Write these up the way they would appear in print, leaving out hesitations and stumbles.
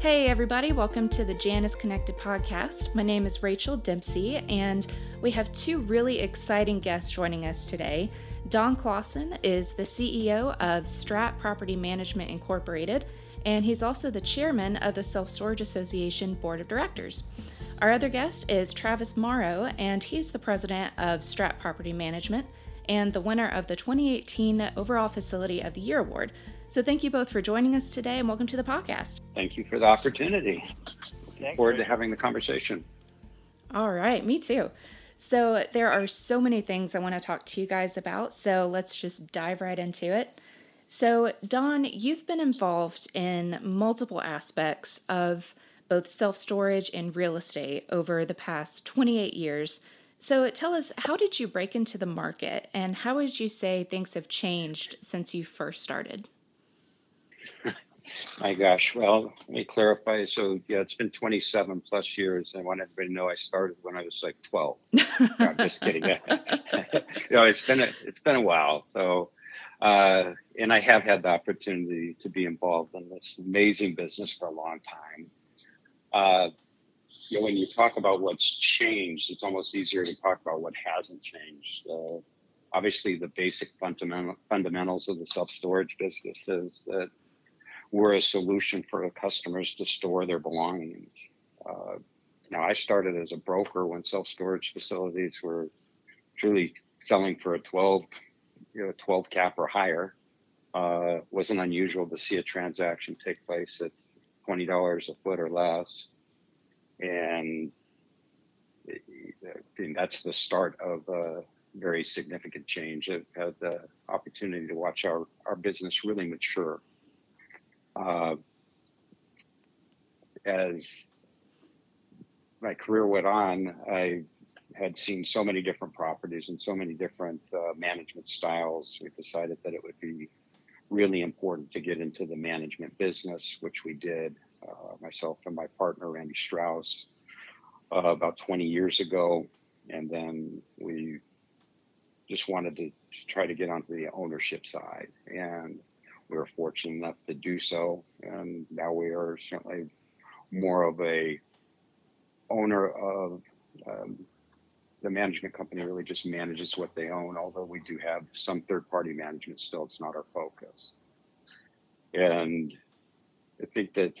Hey everybody, welcome to the Janus Connected podcast. My name is Rachel Dempsey and we have two really exciting guests joining us today. Don Clawson is the CEO of Strat Property Management Incorporated, and he's also the chairman of the Self Storage Association Board of Directors. Our other guest is Travis Morrow, and he's the president of Strat Property Management and the winner of the 2018 Overall Facility of the Year Award. So thank you both for joining us today and welcome to the podcast. Thank you for the opportunity. Look forward to having the conversation. All right, me too. So there are so many things I want to talk to you guys about, so let's just dive right into it. So Don, you've been involved in multiple aspects of both self-storage and real estate over the past 28 years. So tell us, how did you break into the market and how would you say things have changed since you first started? My gosh. Well, let me clarify. So yeah, it's been 27 plus years. I want everybody to know I started when I was like 12. No, I'm just kidding. It's been a while. So, and I have had the opportunity to be involved in this amazing business for a long time. When you talk about what's changed, it's almost easier to talk about what hasn't changed. Obviously, the basic fundamentals of the self-storage business is that we're a solution for customers to store their belongings. Now, I started as a broker when self-storage facilities were truly selling for a 12 cap or higher. It wasn't unusual to see a transaction take place at $20 a foot or less. And that's the start of a very significant change. I've had the opportunity to watch our business really mature. As my career went on, I had seen so many different properties and so many different management styles. We decided that it would be really important to get into the management business, which we did. Myself and my partner, Randy Strauss, about 20 years ago. And then we just wanted to try to get onto the ownership side. And we were fortunate enough to do so. And now we are certainly more of a owner of the management company really just manages what they own, although we do have some third-party management still. It's not our focus. And I think that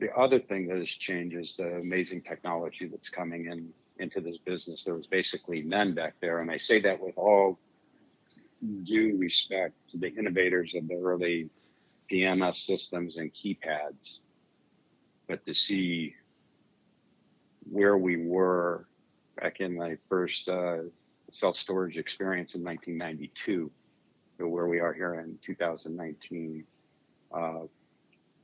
the other thing that has changed is the amazing technology that's coming into this business. There was basically none back there. And I say that with all due respect to the innovators of the early PMS systems and keypads. But to see where we were back in my first self-storage experience in 1992 to where we are here in 2019,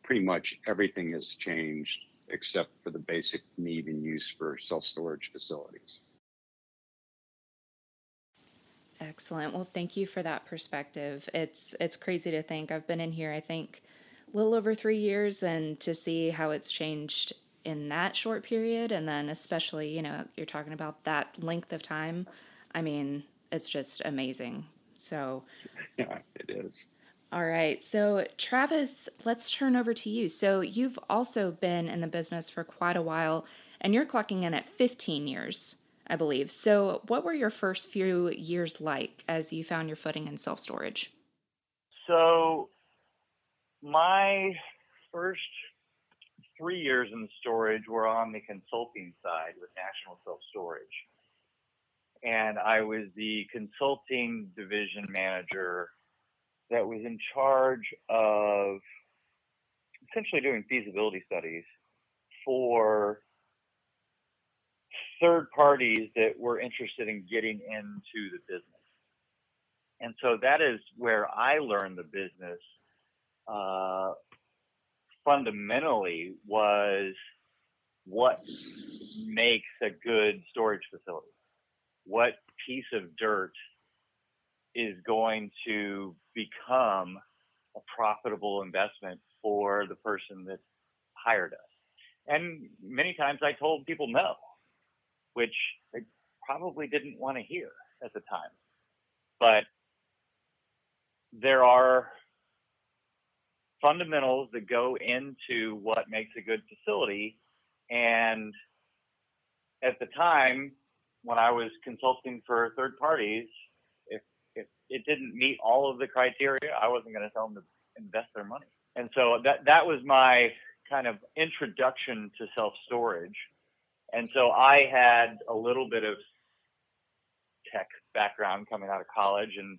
pretty much everything has changed except for the basic need and use for self-storage facilities. Excellent. Well, thank you for that perspective. It's crazy to think. I've been in here, I think, a little over 3 years, and to see how it's changed in that short period, and then especially, you're talking about that length of time. I mean, it's just amazing. So yeah, it is. All right. So Travis, let's turn over to you. So you've also been in the business for quite a while, and you're clocking in at 15 years, I believe. So what were your first few years like as you found your footing in self-storage? So my first 3 years in storage were on the consulting side with National Self Storage. And I was the consulting division manager that was in charge of essentially doing feasibility studies for third parties that were interested in getting into the business. And so that is where I learned the business fundamentally was what makes a good storage facility. What piece of dirt is going to become a profitable investment for the person that hired us? And many times I told people no, which they probably didn't want to hear at the time. But there are fundamentals that go into what makes a good facility. And at the time, when I was consulting for third parties, if it didn't meet all of the criteria, I wasn't going to tell them to invest their money. And so that was my kind of introduction to self-storage. And so I had a little bit of tech background coming out of college and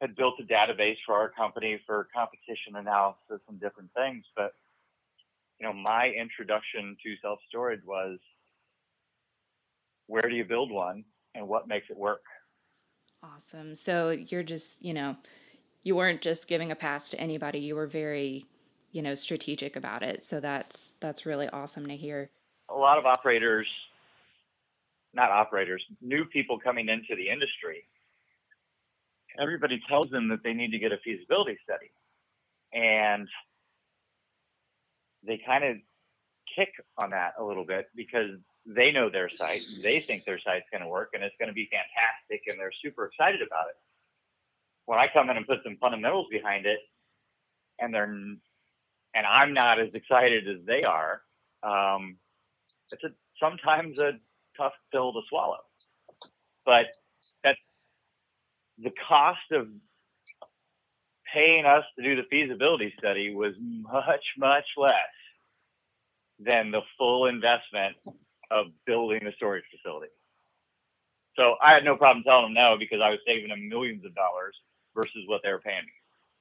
had built a database for our company for competition analysis and different things. But, you know, my introduction to self-storage was, where do you build one and what makes it work? Awesome. So you're just, you know, you weren't just giving a pass to anybody. You were very, you know, strategic about it. So that's really awesome to hear. A lot of new people coming into the industry, everybody tells them that they need to get a feasibility study, and they kind of kick on that a little bit because they know their site. They think their site's going to work and it's going to be fantastic, and they're super excited about it. When I come in and put some fundamentals behind it, and I'm not as excited as they are, it's sometimes a tough pill to swallow. But that's the cost of paying us to do the feasibility study was much, much less than the full investment of building a storage facility. So I had no problem telling them no because I was saving them millions of dollars versus what they were paying me.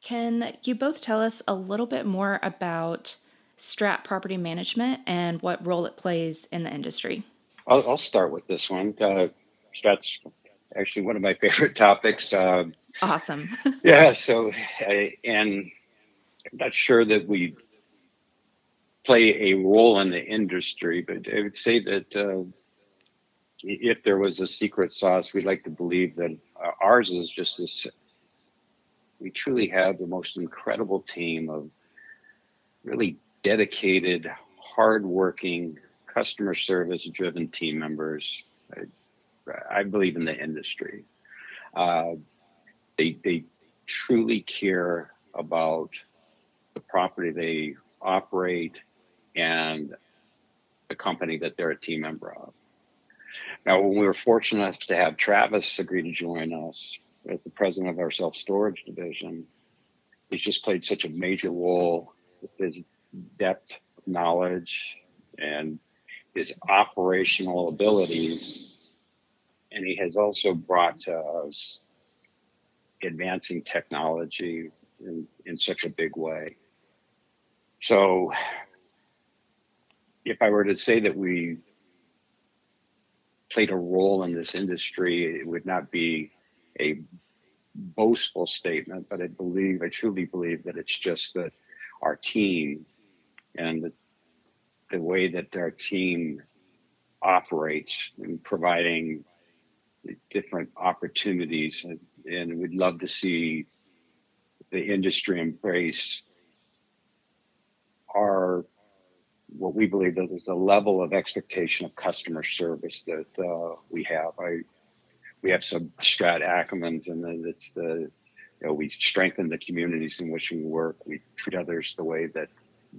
Can you both tell us a little bit more about Strat Property Management and what role it plays in the industry? I'll start with this one. Strat's actually one of my favorite topics. Awesome. Yeah. So, and I'm not sure that we play a role in the industry, but I would say that if there was a secret sauce, we'd like to believe that ours is just this. We truly have the most incredible team of really dedicated, hardworking, customer service-driven team members. I believe in the industry. They truly care about the property they operate and the company that they're a team member of. Now, when we were fortunate enough to have Travis agree to join us as the president of our self-storage division, he's just played such a major role with his depth of knowledge and his operational abilities. And he has also brought to us advancing technology in such a big way. So if I were to say that we played a role in this industry, it would not be a boastful statement, but I truly believe that it's just that our team and the way that our team operates in providing different opportunities. And we'd love to see the industry embrace what we believe that is the level of expectation of customer service that we have. We have some Strat acronyms, and it's we strengthen the communities in which we work. We treat others the way that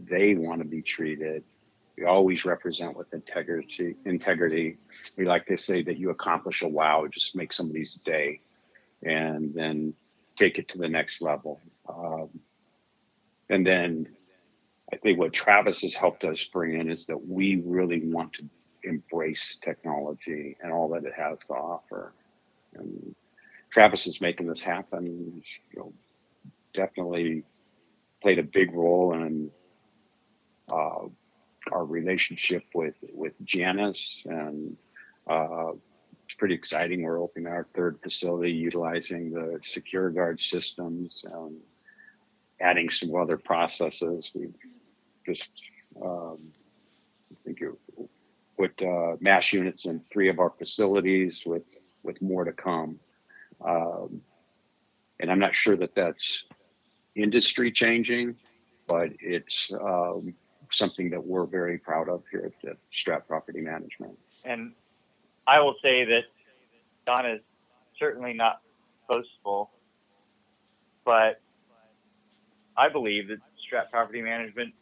they want to be treated. We always represent with integrity. We like to say that you accomplish a wow, just make somebody's day, and then take it to the next level. And then I think what Travis has helped us bring in is that we really want to embrace technology and all that it has to offer. And Travis is making this happen. He's, definitely played a big role in our relationship with Janus, and it's pretty exciting. We're opening our third facility utilizing the SecureGuard systems and adding some other processes. We've just put mass units in 3 of our facilities with more to come. And I'm not sure that that's industry changing, but it's something that we're very proud of here at Strat Property Management. And I will say that Don is certainly not boastful, but I believe that Strat Property Management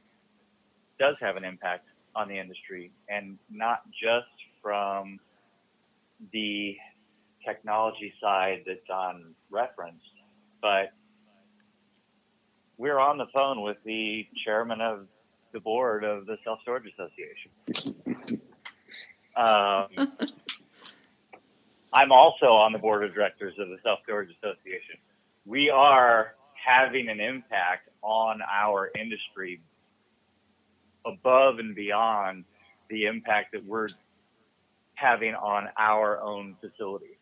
does have an impact on the industry, and not just from the technology side that Don referenced, but we're on the phone with the chairman of the board of the Self Storage Association. I'm also on the board of directors of the Self Storage Association. We are having an impact on our industry above and beyond the impact that we're having on our own facilities.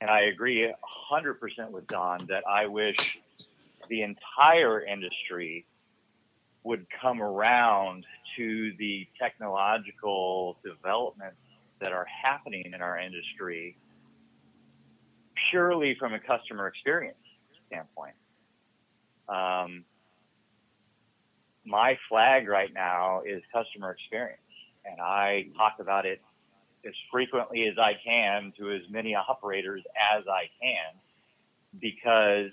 And I agree 100% with Don that I wish the entire industry would come around to the technological developments that are happening in our industry purely from a customer experience standpoint. My flag right now is customer experience, and I talk about it as frequently as I can to as many operators as I can, because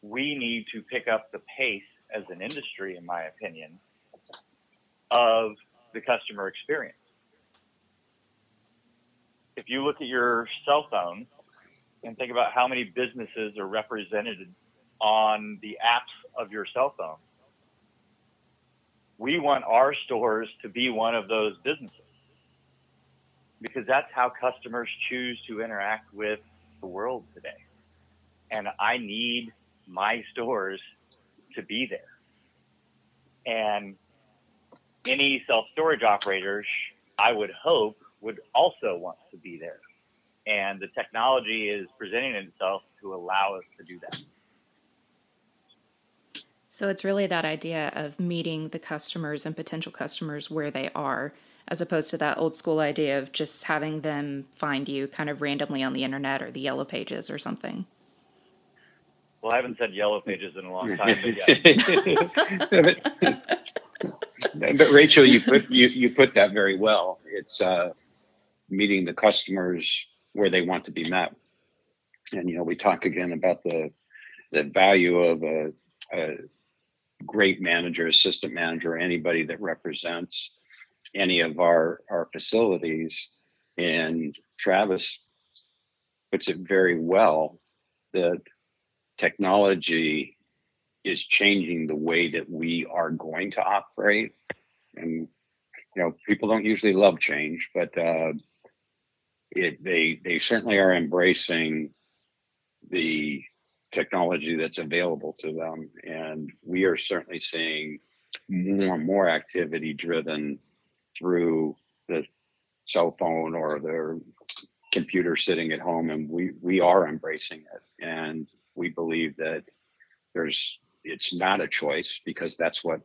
we need to pick up the pace as an industry, in my opinion, of the customer experience. If you look at your cell phone and think about how many businesses are represented on the apps of your cell phone, we want our stores to be one of those businesses, because that's how customers choose to interact with the world today. And I need my stores to be there. And any self-storage operators, I would hope, would also want to be there. And the technology is presenting itself to allow us to do that. So it's really that idea of meeting the customers and potential customers where they are, as opposed to that old school idea of just having them find you kind of randomly on the internet or the yellow pages or something. Well, I haven't said yellow pages in a long time, but yeah. But Rachel, you put that very well. It's meeting the customers where they want to be met. And, you know, we talk again about the value of a great manager, assistant manager, anybody that represents any of our facilities. And Travis puts it very well that technology is changing the way that we are going to operate. And, you know, people don't usually love change, but they certainly are embracing the technology that's available to them. And we are certainly seeing more and more activity driven through the cell phone or their computer sitting at home, and we are embracing it. And we believe that it's not a choice, because that's what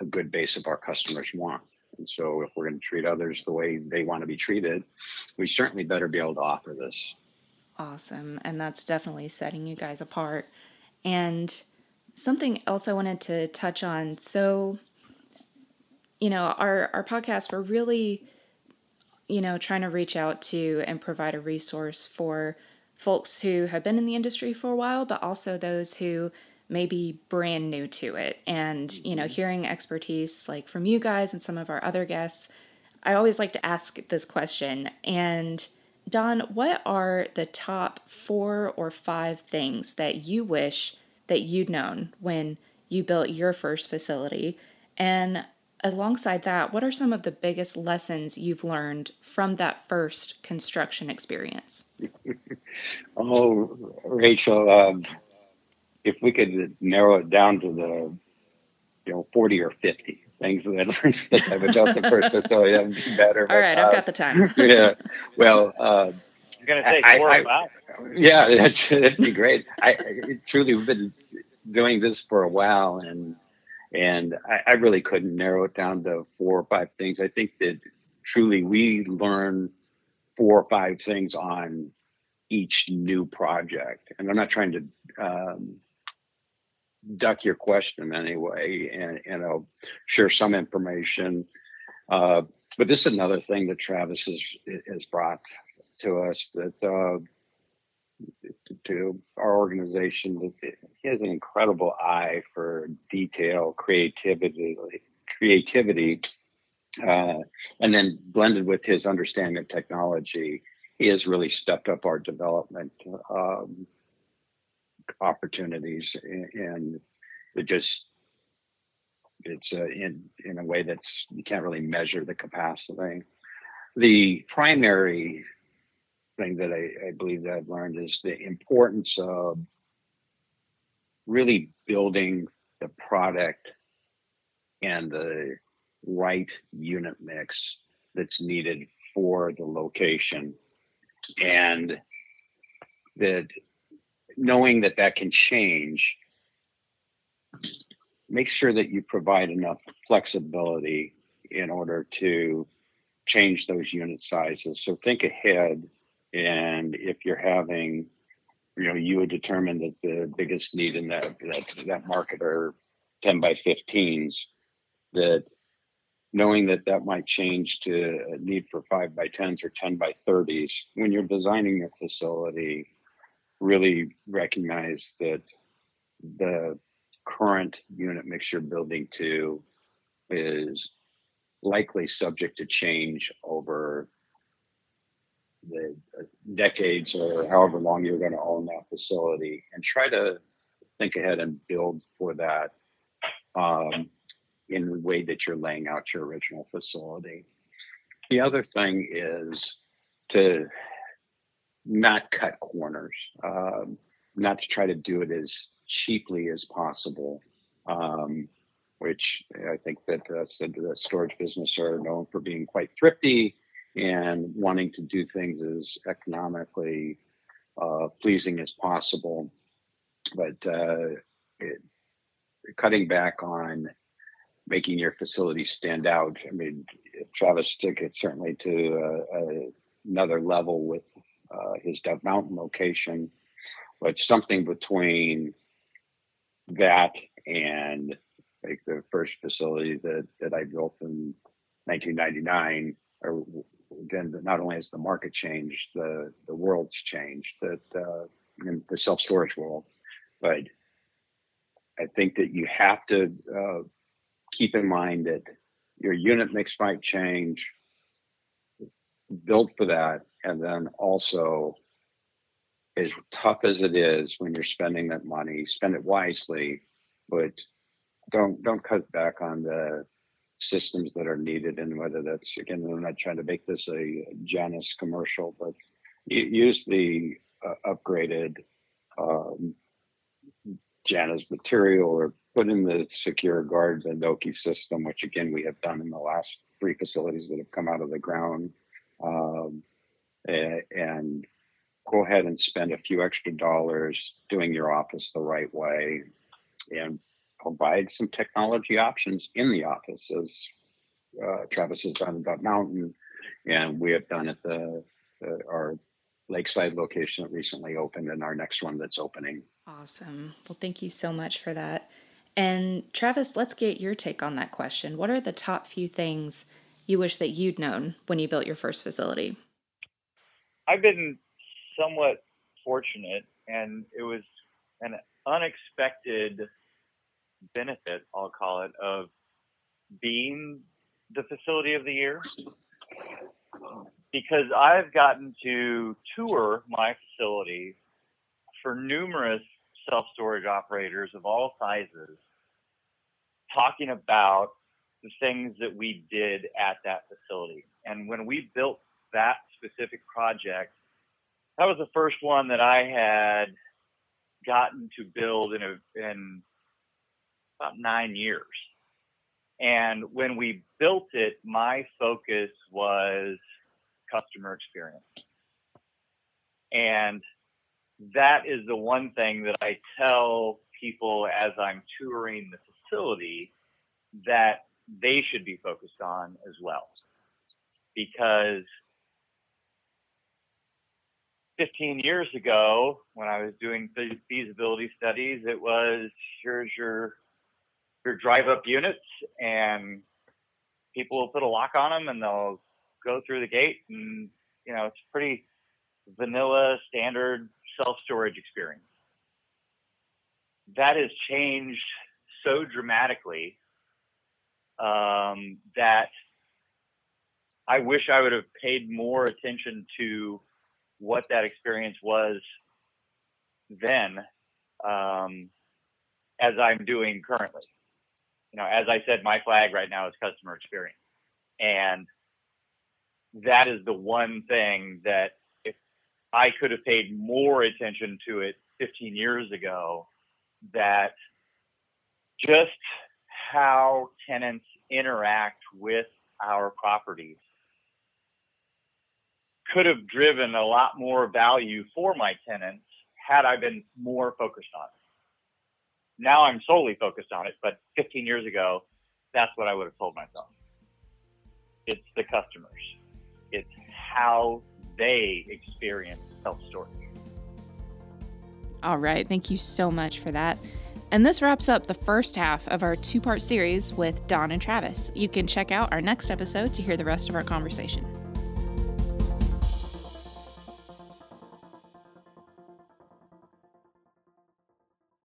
a good base of our customers want. And so if we're going to treat others the way they want to be treated, we certainly better be able to offer this. Awesome. And that's definitely setting you guys apart. And something else I wanted to touch on. So, you know, our podcast, we're really, you know, trying to reach out to and provide a resource for folks who have been in the industry for a while, but also those who may be brand new to it. And, you know, hearing expertise like from you guys and some of our other guests, I always like to ask this question. And Don, what are the top 4 or 5 things that you wish that you'd known when you built your first facility? And alongside that, what are some of the biggest lessons you've learned from that first construction experience? Oh, Rachel, if we could narrow it down to the 40 or 50 things that I learned that I would build the first facility, that would be better. All right, I've got the time. Yeah, well, you're going to take 4 or 5. Yeah, that'd be great. I truly have been doing this for a while, and I really couldn't narrow it down to 4 or 5 things. I think that truly we learn 4 or 5 things on each new project. And I'm not trying to duck your question in any way, and I'll share some information. But this is another thing that Travis has brought to us, that to our organization. He has an incredible eye for detail, creativity, and then blended with his understanding of technology, he has really stepped up our development opportunities, and it just it's in a way that's you can't really measure the capacity. The primary thing that I believe that I've learned is the importance of really building the product and the right unit mix that's needed for the location, and that knowing that that can change, make sure that you provide enough flexibility in order to change those unit sizes. So think ahead, and if you're having, you would determine that the biggest need in that market are 10 by 15s, that knowing that that might change to a need for 5 by 10s or 10 by 30s, when you're designing your facility, really recognize that the current unit mix you're building to is likely subject to change over the decades or however long you're going to own that facility, and try to think ahead and build for that in the way that you're laying out your original facility. The other thing is to not cut corners, not to try to do it as cheaply as possible, which I think that the storage business are known for being quite thrifty and wanting to do things as economically pleasing as possible. But cutting back on making your facility stand out. I mean, Travis took it certainly to another level with his Dove Mountain location, but something between that and like the first facility that I built in 1999, or again, not only has the market changed, the world's changed, in the self-storage world. But I think that you have to keep in mind that your unit mix might change, build for that, and then also, as tough as it is when you're spending that money, spend it wisely, but don't cut back on the systems that are needed. And whether that's, again, we're not trying to make this a Janus commercial, but use the upgraded Janus material, or put in the SecureGuard Noki system, which again, we have done in the last 3 facilities that have come out of the ground, and go ahead and spend a few extra dollars doing your office the right way, and provide some technology options in the office, as Travis has done about Mountain, and we have done at our Lakeside location that recently opened, and our next one that's opening. Awesome. Well, thank you so much for that. And Travis, let's get your take on that question. What are the top few things you wish that you'd known when you built your first facility? I've been somewhat fortunate, and it was an unexpected benefit, I'll call it, of being the facility of the year, because I've gotten to tour my facility for numerous self-storage operators of all sizes, talking about the things that we did at that facility. And when we built that specific project, that was the first one that I had gotten to build in about 9 years. And when we built it, my focus was customer experience. And that is the one thing that I tell people as I'm touring the facility that they should be focused on as well. Because 15 years ago, when I was doing feasibility studies, it was, here's your drive-up units, and people will put a lock on them, and they'll go through the gate, and, it's pretty vanilla, standard self-storage experience. That has changed so dramatically that I wish I would have paid more attention to what that experience was then as I'm doing currently. You know, as I said, my flag right now is customer experience. And that is the one thing that if I could have paid more attention to it 15 years ago, that just how tenants interact with our properties could have driven a lot more value for my tenants had I been more focused on it. Now I'm solely focused on it, but 15 years ago, that's what I would have told myself. It's the customers. It's how they experience self-storage. All right. Thank you so much for that. And this wraps up the first half of our two-part series with Don and Travis. You can check out our next episode to hear the rest of our conversation.